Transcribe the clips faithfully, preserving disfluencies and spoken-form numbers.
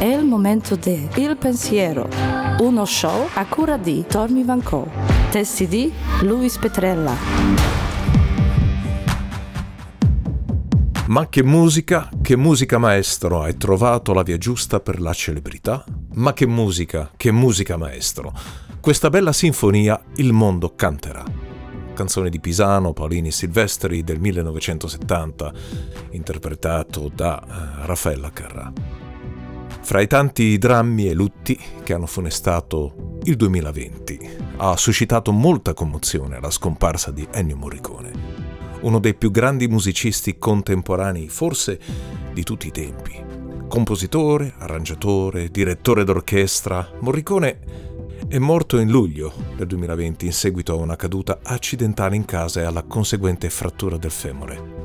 È il momento di Il Pensiero, uno show a cura di Tommy Van Gogh, testi di Luis Petrella. Ma che musica, che musica maestro, hai trovato la via giusta per la celebrità? Ma che musica, che musica maestro, questa bella sinfonia il mondo canterà. Canzone di Pisano, Paolini Silvestri del millenovecentosettanta, interpretato da Raffaella Carrà. Fra i tanti drammi e lutti che hanno funestato il duemilaventi, ha suscitato molta commozione la scomparsa di Ennio Morricone, uno dei più grandi musicisti contemporanei, forse di tutti i tempi. Compositore, arrangiatore, direttore d'orchestra, Morricone è morto in luglio del duemilaventi in seguito a una caduta accidentale in casa e alla conseguente frattura del femore.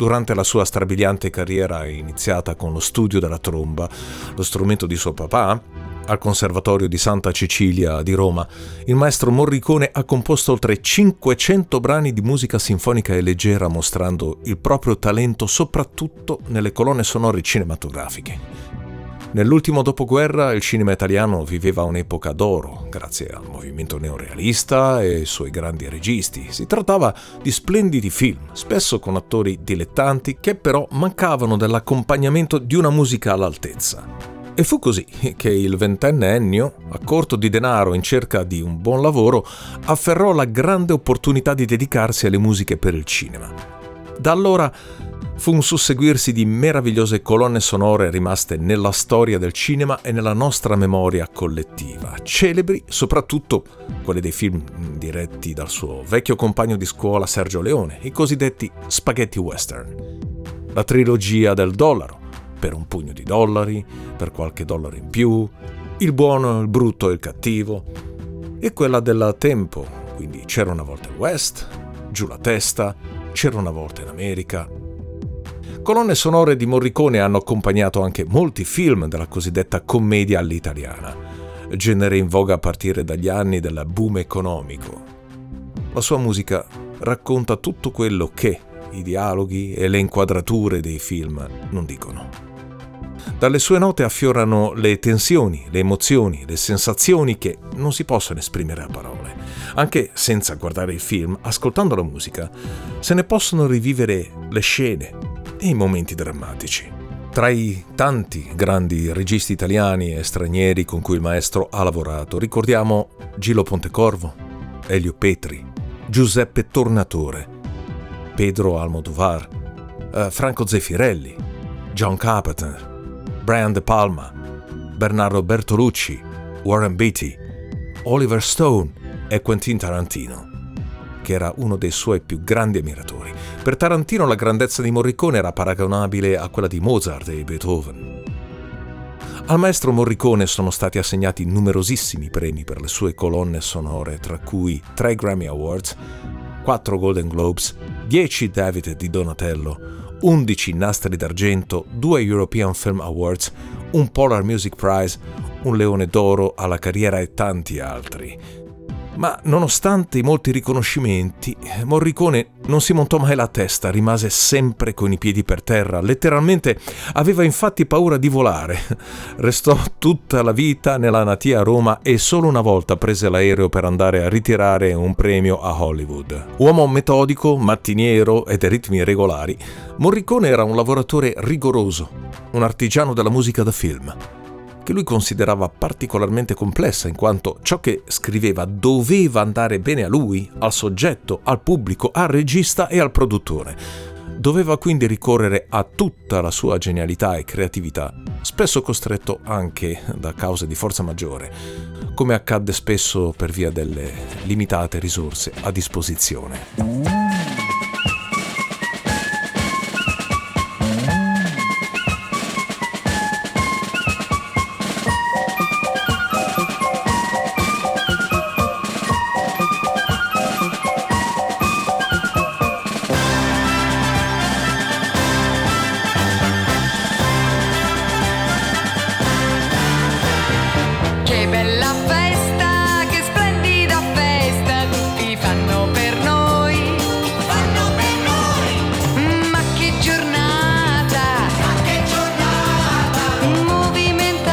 Durante la sua strabiliante carriera, iniziata con lo studio della tromba, lo strumento di suo papà, al Conservatorio di Santa Cecilia di Roma, il maestro Morricone ha composto oltre cinquecento brani di musica sinfonica e leggera, mostrando il proprio talento soprattutto nelle colonne sonore cinematografiche. Nell'ultimo dopoguerra il cinema italiano viveva un'epoca d'oro grazie al movimento neorealista e ai suoi grandi registi. Si trattava di splendidi film, spesso con attori dilettanti che però mancavano dell'accompagnamento di una musica all'altezza. E fu così che il ventenne Ennio, a corto di denaro in cerca di un buon lavoro, afferrò la grande opportunità di dedicarsi alle musiche per il cinema. Da allora fu un susseguirsi di meravigliose colonne sonore rimaste nella storia del cinema e nella nostra memoria collettiva, celebri soprattutto quelle dei film diretti dal suo vecchio compagno di scuola Sergio Leone, i cosiddetti spaghetti western. La trilogia del dollaro, Per un pugno di dollari, Per qualche dollaro in più, Il buono, il brutto e il cattivo, e quella del tempo, quindi C'era una volta il West, Giù la testa, C'era una volta in America. Colonne sonore di Morricone hanno accompagnato anche molti film della cosiddetta commedia all'italiana, genere in voga a partire dagli anni del boom economico. La sua musica racconta tutto quello che i dialoghi e le inquadrature dei film non dicono. Dalle sue note affiorano le tensioni, le emozioni, le sensazioni che non si possono esprimere a parole. Anche senza guardare il film, ascoltando la musica, se ne possono rivivere le scene e i momenti drammatici. Tra i tanti grandi registi italiani e stranieri con cui il maestro ha lavorato, ricordiamo Gillo Pontecorvo, Elio Petri, Giuseppe Tornatore, Pedro Almodovar, eh, Franco Zeffirelli, John Carpenter, Brian De Palma, Bernardo Bertolucci, Warren Beatty, Oliver Stone e Quentin Tarantino, che era uno dei suoi più grandi ammiratori. Per Tarantino la grandezza di Morricone era paragonabile a quella di Mozart e Beethoven. Al maestro Morricone sono stati assegnati numerosissimi premi per le sue colonne sonore, tra cui tre Grammy Awards, quattro Golden Globes, dieci David di Donatello, undici nastri d'argento, due European Film Awards, un Polar Music Prize, un Leone d'Oro alla carriera e tanti altri. Ma nonostante i molti riconoscimenti, Morricone non si montò mai la testa, rimase sempre con i piedi per terra, letteralmente aveva infatti paura di volare. Restò tutta la vita nella natia Roma e solo una volta prese l'aereo per andare a ritirare un premio a Hollywood. Uomo metodico, mattiniero ed a ritmi regolari, Morricone era un lavoratore rigoroso, un artigiano della musica da film, che lui considerava particolarmente complessa, in quanto ciò che scriveva doveva andare bene a lui, al soggetto, al pubblico, al regista e al produttore. Doveva quindi ricorrere a tutta la sua genialità e creatività, spesso costretto anche da cause di forza maggiore, come accadde spesso per via delle limitate risorse a disposizione. Movimento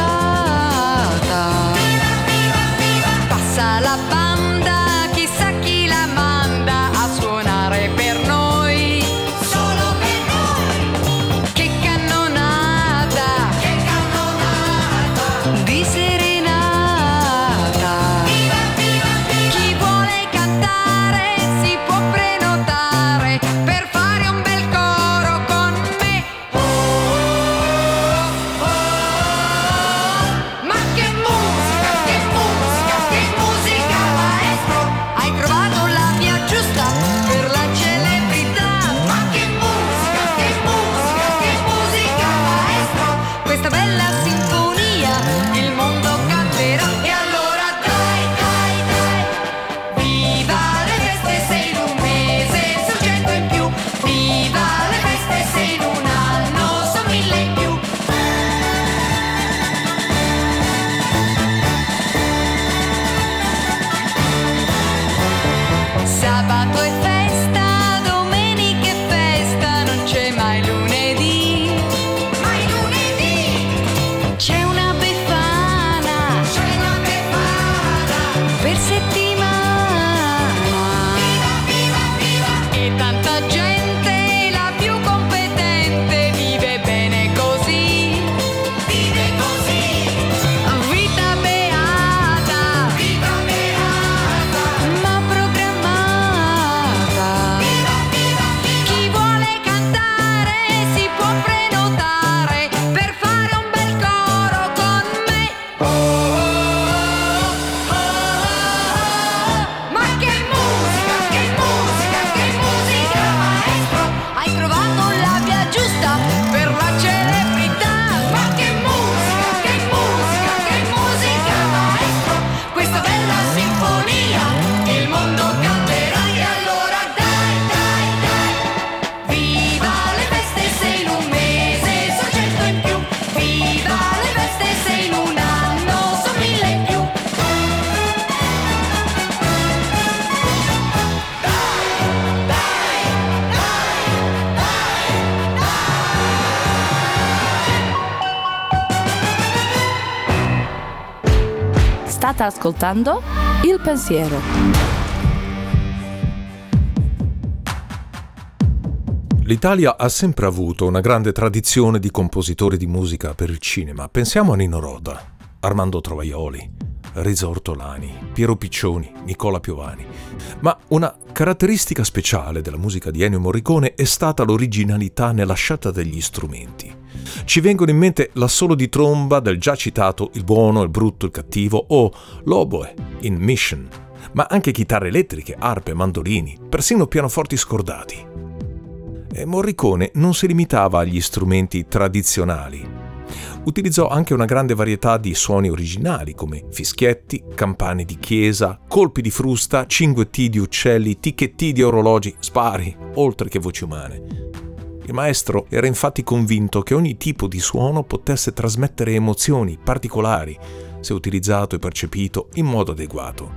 State ascoltando Il Pensiero. L'Italia ha sempre avuto una grande tradizione di compositori di musica per il cinema. Pensiamo a Nino Rota, Armando Trovaioli, Riz Ortolani, Piero Piccioni, Nicola Piovani. Ma una caratteristica speciale della musica di Ennio Morricone è stata l'originalità nella scelta degli strumenti. Ci vengono in mente l'assolo di tromba del già citato Il buono, il brutto, il cattivo o l'oboe in Mission, ma anche chitarre elettriche, arpe, mandolini, persino pianoforti scordati. E Morricone non si limitava agli strumenti tradizionali. Utilizzò anche una grande varietà di suoni originali come fischietti, campane di chiesa, colpi di frusta, cinguettii di uccelli, ticchetti di orologi, spari, oltre che voci umane. Il maestro era infatti convinto che ogni tipo di suono potesse trasmettere emozioni particolari, se utilizzato e percepito in modo adeguato.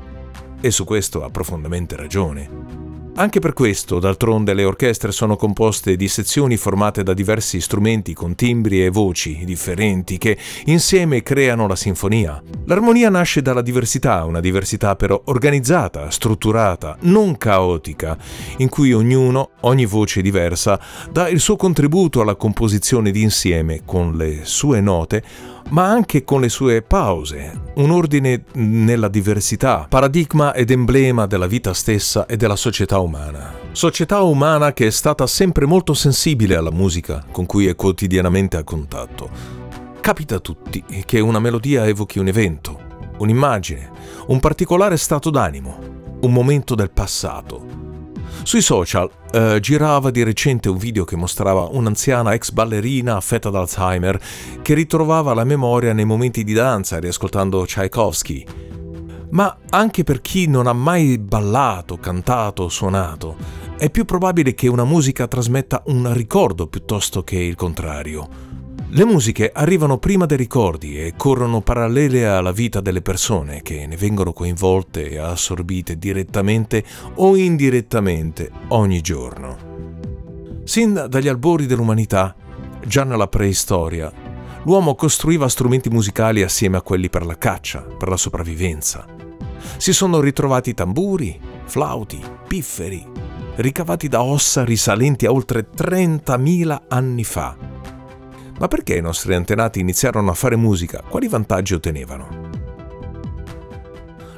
E su questo ha profondamente ragione. Anche per questo, d'altronde, le orchestre sono composte di sezioni formate da diversi strumenti con timbri e voci differenti che insieme creano la sinfonia. L'armonia nasce dalla diversità, una diversità però organizzata, strutturata, non caotica, in cui ognuno, ogni voce diversa, dà il suo contributo alla composizione d'insieme con le sue note, ma anche con le sue pause, un ordine nella diversità, paradigma ed emblema della vita stessa e della società umana. Società umana che è stata sempre molto sensibile alla musica con cui è quotidianamente a contatto. Capita a tutti che una melodia evochi un evento, un'immagine, un particolare stato d'animo, un momento del passato. Sui social eh, girava di recente un video che mostrava un'anziana ex ballerina affetta da Alzheimer che ritrovava la memoria nei momenti di danza riascoltando Tchaikovsky. Ma anche per chi non ha mai ballato, cantato o suonato, è più probabile che una musica trasmetta un ricordo piuttosto che il contrario. Le musiche arrivano prima dei ricordi e corrono parallele alla vita delle persone che ne vengono coinvolte e assorbite direttamente o indirettamente ogni giorno. Sin dagli albori dell'umanità, già nella preistoria, l'uomo costruiva strumenti musicali assieme a quelli per la caccia, per la sopravvivenza. Si sono ritrovati tamburi, flauti, pifferi, ricavati da ossa risalenti a oltre trentamila anni fa. Ma perché i nostri antenati iniziarono a fare musica? Quali vantaggi ottenevano?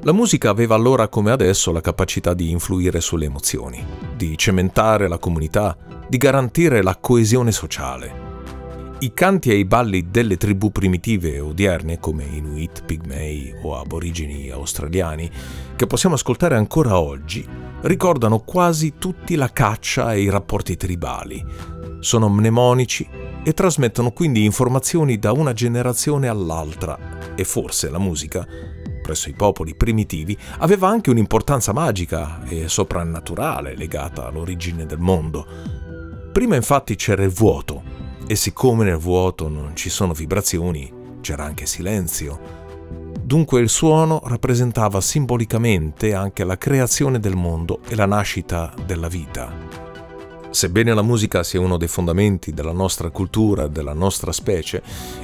La musica aveva allora come adesso la capacità di influire sulle emozioni, di cementare la comunità, di garantire la coesione sociale. I canti e i balli delle tribù primitive odierne, come Inuit, Pigmei o aborigeni australiani, che possiamo ascoltare ancora oggi, ricordano quasi tutti la caccia e i rapporti tribali. Sono mnemonici, e trasmettono quindi informazioni da una generazione all'altra, e forse la musica, presso i popoli primitivi, aveva anche un'importanza magica e soprannaturale legata all'origine del mondo. Prima infatti c'era il vuoto, e siccome nel vuoto non ci sono vibrazioni, c'era anche silenzio. Dunque il suono rappresentava simbolicamente anche la creazione del mondo e la nascita della vita. Sebbene la musica sia uno dei fondamenti della nostra cultura e della nostra specie,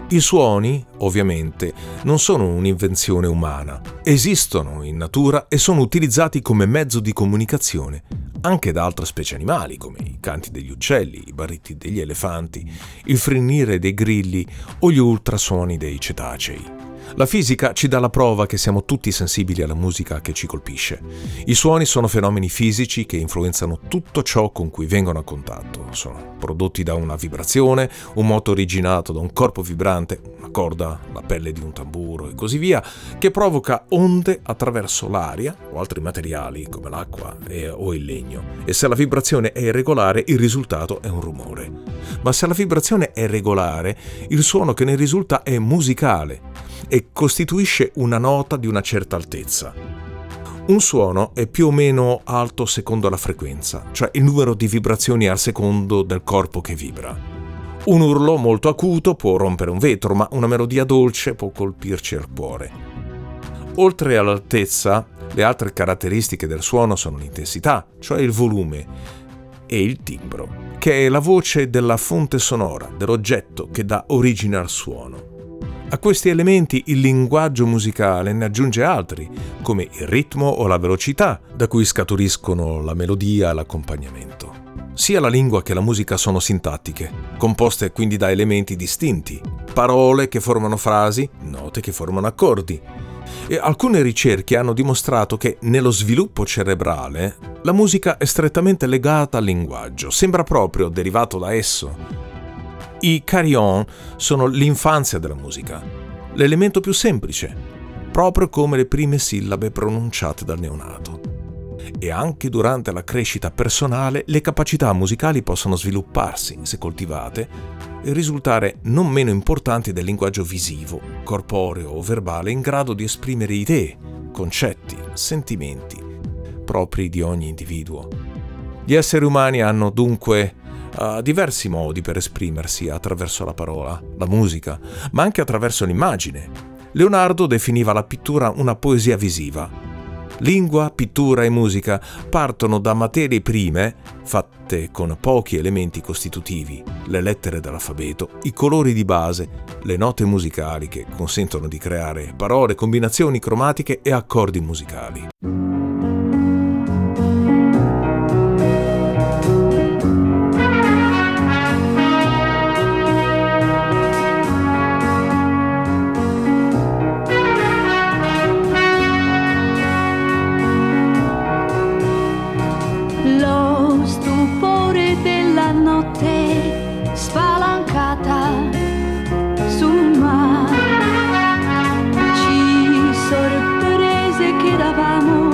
i suoni, ovviamente, non sono un'invenzione umana. Esistono in natura e sono utilizzati come mezzo di comunicazione anche da altre specie animali, come i canti degli uccelli, i barriti degli elefanti, il frignire dei grilli o gli ultrasuoni dei cetacei. La fisica ci dà la prova che siamo tutti sensibili alla musica che ci colpisce. I suoni sono fenomeni fisici che influenzano tutto ciò con cui vengono a contatto. Sono prodotti da una vibrazione, un moto originato da un corpo vibrante, una corda, la pelle di un tamburo e così via, che provoca onde attraverso l'aria o altri materiali come l'acqua e, o il legno. E se la vibrazione è irregolare, il risultato è un rumore. Ma se la vibrazione è regolare, il suono che ne risulta è musicale e costituisce una nota di una certa altezza. Un suono è più o meno alto secondo la frequenza, cioè il numero di vibrazioni al secondo del corpo che vibra. Un urlo molto acuto può rompere un vetro, ma una melodia dolce può colpirci al cuore. Oltre all'altezza, le altre caratteristiche del suono sono l'intensità, cioè il volume, e il timbro, che è la voce della fonte sonora, dell'oggetto che dà origine al suono. A questi elementi il linguaggio musicale ne aggiunge altri, come il ritmo o la velocità, da cui scaturiscono la melodia e l'accompagnamento. Sia la lingua che la musica sono sintattiche, composte quindi da elementi distinti, parole che formano frasi, note che formano accordi. E alcune ricerche hanno dimostrato che nello sviluppo cerebrale la musica è strettamente legata al linguaggio, sembra proprio derivato da esso. I carillon sono l'infanzia della musica, l'elemento più semplice, proprio come le prime sillabe pronunciate dal neonato. E anche durante la crescita personale le capacità musicali possono svilupparsi, se coltivate, e risultare non meno importanti del linguaggio visivo, corporeo o verbale in grado di esprimere idee, concetti, sentimenti propri di ogni individuo. Gli esseri umani hanno dunque Uh, diversi modi per esprimersi attraverso la parola, la musica, ma anche attraverso l'immagine. Leonardo definiva la pittura una poesia visiva. Lingua, pittura e musica partono da materie prime fatte con pochi elementi costitutivi, le lettere dell'alfabeto, i colori di base, le note musicali che consentono di creare parole, combinazioni cromatiche e accordi musicali. Vamos.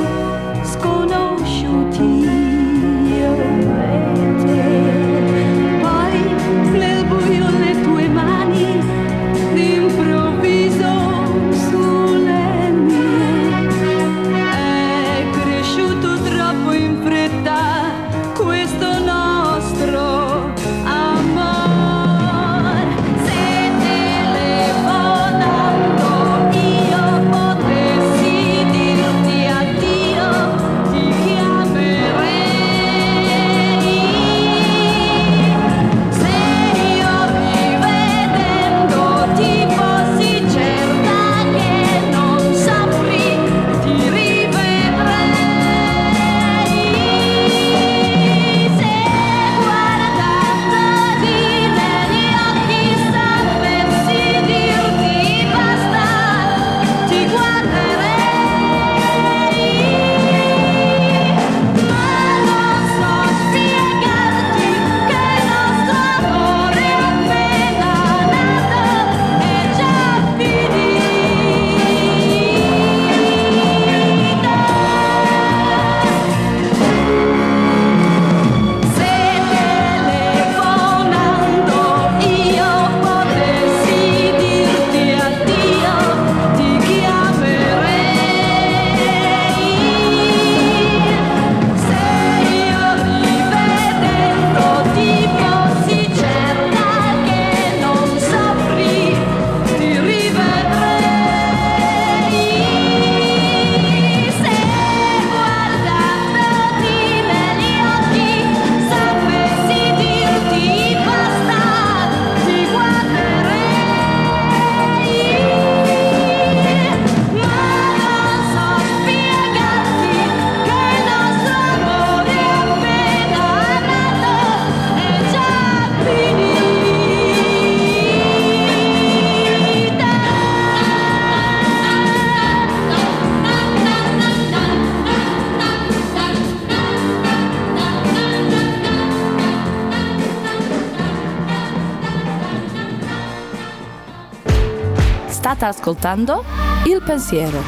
State ascoltando Il Pensiero.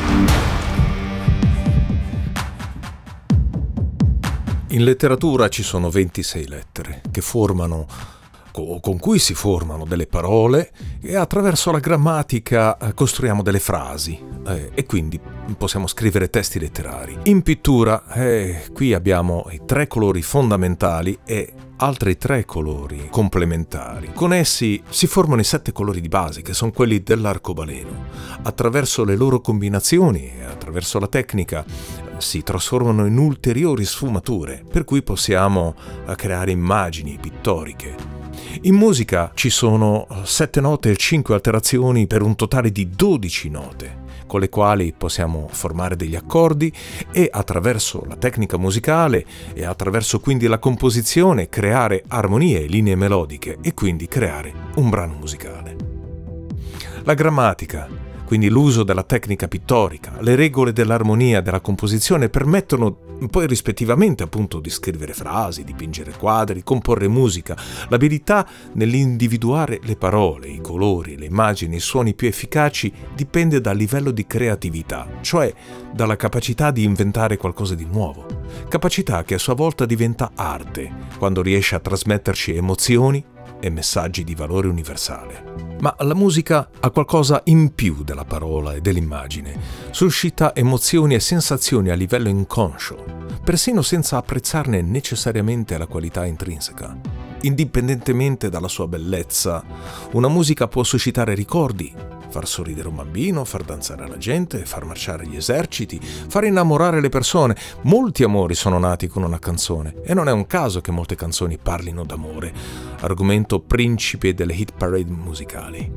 In letteratura ci sono ventisei lettere che formano o con cui si formano delle parole e attraverso la grammatica costruiamo delle frasi eh, e quindi possiamo scrivere testi letterari. In pittura eh, qui abbiamo i tre colori fondamentali e altri tre colori complementari. Con essi si formano i sette colori di base che sono quelli dell'arcobaleno. Attraverso le loro combinazioni e attraverso la tecnica si trasformano in ulteriori sfumature per cui possiamo creare immagini pittoriche. In musica ci sono sette note e cinque alterazioni per un totale di dodici note, con le quali possiamo formare degli accordi e attraverso la tecnica musicale e attraverso quindi la composizione creare armonie e linee melodiche e quindi creare un brano musicale. La grammatica, quindi l'uso della tecnica pittorica, le regole dell'armonia della composizione permettono poi rispettivamente appunto di scrivere frasi, dipingere quadri, comporre musica, l'abilità nell'individuare le parole, i colori, le immagini, i suoni più efficaci dipende dal livello di creatività, cioè dalla capacità di inventare qualcosa di nuovo, capacità che a sua volta diventa arte quando riesce a trasmetterci emozioni e messaggi di valore universale. Ma la musica ha qualcosa in più della parola e dell'immagine, suscita emozioni e sensazioni a livello inconscio, persino senza apprezzarne necessariamente la qualità intrinseca. Indipendentemente dalla sua bellezza, una musica può suscitare ricordi, far sorridere un bambino, far danzare la gente, far marciare gli eserciti, far innamorare le persone. Molti amori sono nati con una canzone e non è un caso che molte canzoni parlino d'amore, argomento principe delle hit parade musicali.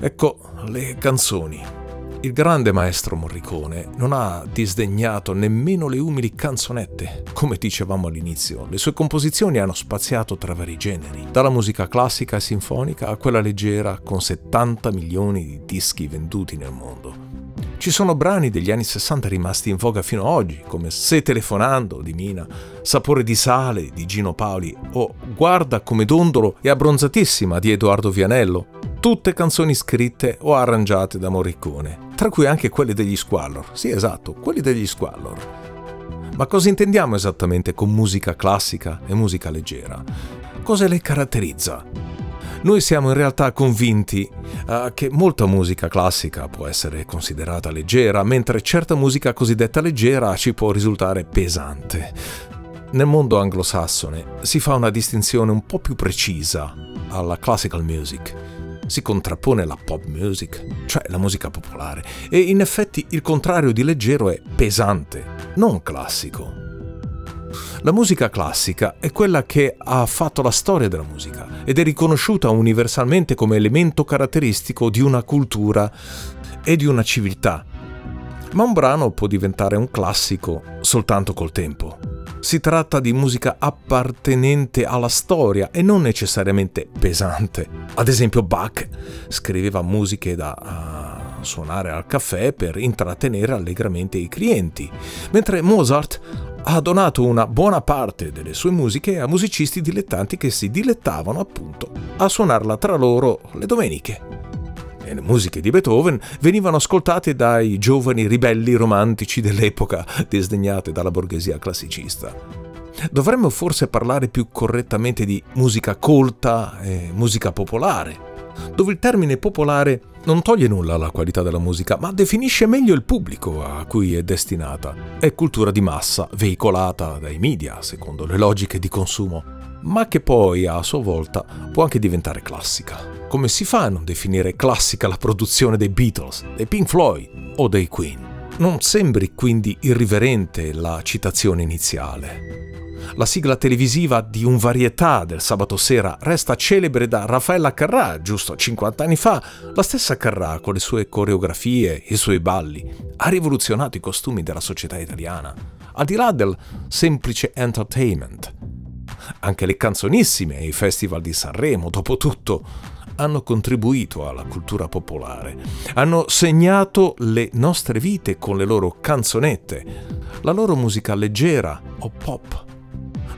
Ecco, le canzoni. Il grande maestro Morricone non ha disdegnato nemmeno le umili canzonette. Come dicevamo all'inizio, le sue composizioni hanno spaziato tra vari generi, dalla musica classica e sinfonica a quella leggera con settanta milioni di dischi venduti nel mondo. Ci sono brani degli anni sessanta rimasti in voga fino ad oggi, come Se telefonando di Mina, Sapore di sale di Gino Paoli o Guarda come dondolo e Abbronzatissima di Edoardo Vianello, tutte canzoni scritte o arrangiate da Morricone, tra cui anche quelle degli Squallor. Sì, esatto, quelli degli Squallor. Ma cosa intendiamo esattamente con musica classica e musica leggera? Cosa le caratterizza? Noi siamo in realtà convinti uh, che molta musica classica può essere considerata leggera, mentre certa musica cosiddetta leggera ci può risultare pesante. Nel mondo anglosassone si fa una distinzione un po' più precisa alla classical music. Si contrappone la pop music, cioè la musica popolare, e in effetti il contrario di leggero è pesante, non classico. La musica classica è quella che ha fatto la storia della musica ed è riconosciuta universalmente come elemento caratteristico di una cultura e di una civiltà. Ma un brano può diventare un classico soltanto col tempo. Si tratta di musica appartenente alla storia e non necessariamente pesante. Ad esempio Bach scriveva musiche da... Uh, suonare al caffè per intrattenere allegramente i clienti, mentre Mozart ha donato una buona parte delle sue musiche a musicisti dilettanti che si dilettavano appunto a suonarla tra loro le domeniche. E le musiche di Beethoven venivano ascoltate dai giovani ribelli romantici dell'epoca, disdegnate dalla borghesia classicista. Dovremmo forse parlare più correttamente di musica colta e musica popolare, dove il termine popolare non toglie nulla alla qualità della musica, ma definisce meglio il pubblico a cui è destinata. È cultura di massa, veicolata dai media, secondo le logiche di consumo, ma che poi, a sua volta, può anche diventare classica. Come si fa a non definire classica la produzione dei Beatles, dei Pink Floyd o dei Queen? Non sembri quindi irriverente la citazione iniziale. La sigla televisiva di Un varietà del sabato sera resta celebre da Raffaella Carrà, giusto cinquanta anni fa. La stessa Carrà, con le sue coreografie e i suoi balli, ha rivoluzionato i costumi della società italiana, al di là del semplice entertainment. Anche le canzonissime e i festival di Sanremo, dopo tutto, hanno contribuito alla cultura popolare, hanno segnato le nostre vite con le loro canzonette, la loro musica leggera o pop.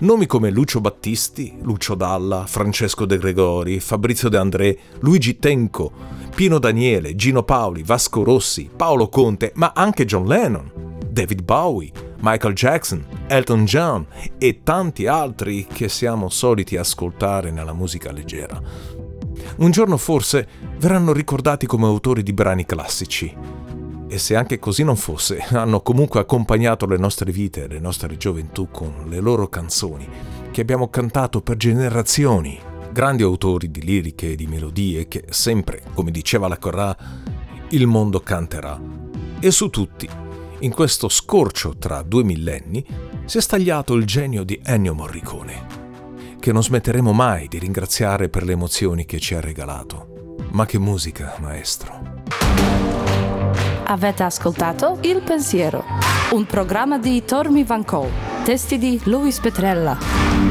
Nomi come Lucio Battisti, Lucio Dalla, Francesco De Gregori, Fabrizio De André, Luigi Tenco, Pino Daniele, Gino Paoli, Vasco Rossi, Paolo Conte, ma anche John Lennon, David Bowie, Michael Jackson, Elton John e tanti altri che siamo soliti ascoltare nella musica leggera. Un giorno forse verranno ricordati come autori di brani classici. E se anche così non fosse, hanno comunque accompagnato le nostre vite e le nostre gioventù con le loro canzoni, che abbiamo cantato per generazioni. Grandi autori di liriche e di melodie che sempre, come diceva la Carrà, il mondo canterà. E su tutti, in questo scorcio tra due millenni, si è stagliato il genio di Ennio Morricone, che non smetteremo mai di ringraziare per le emozioni che ci ha regalato. Ma che musica, maestro! Avete ascoltato Il Pensiero, un programma di Tommy Van Gogh, testi di Luis Petrella.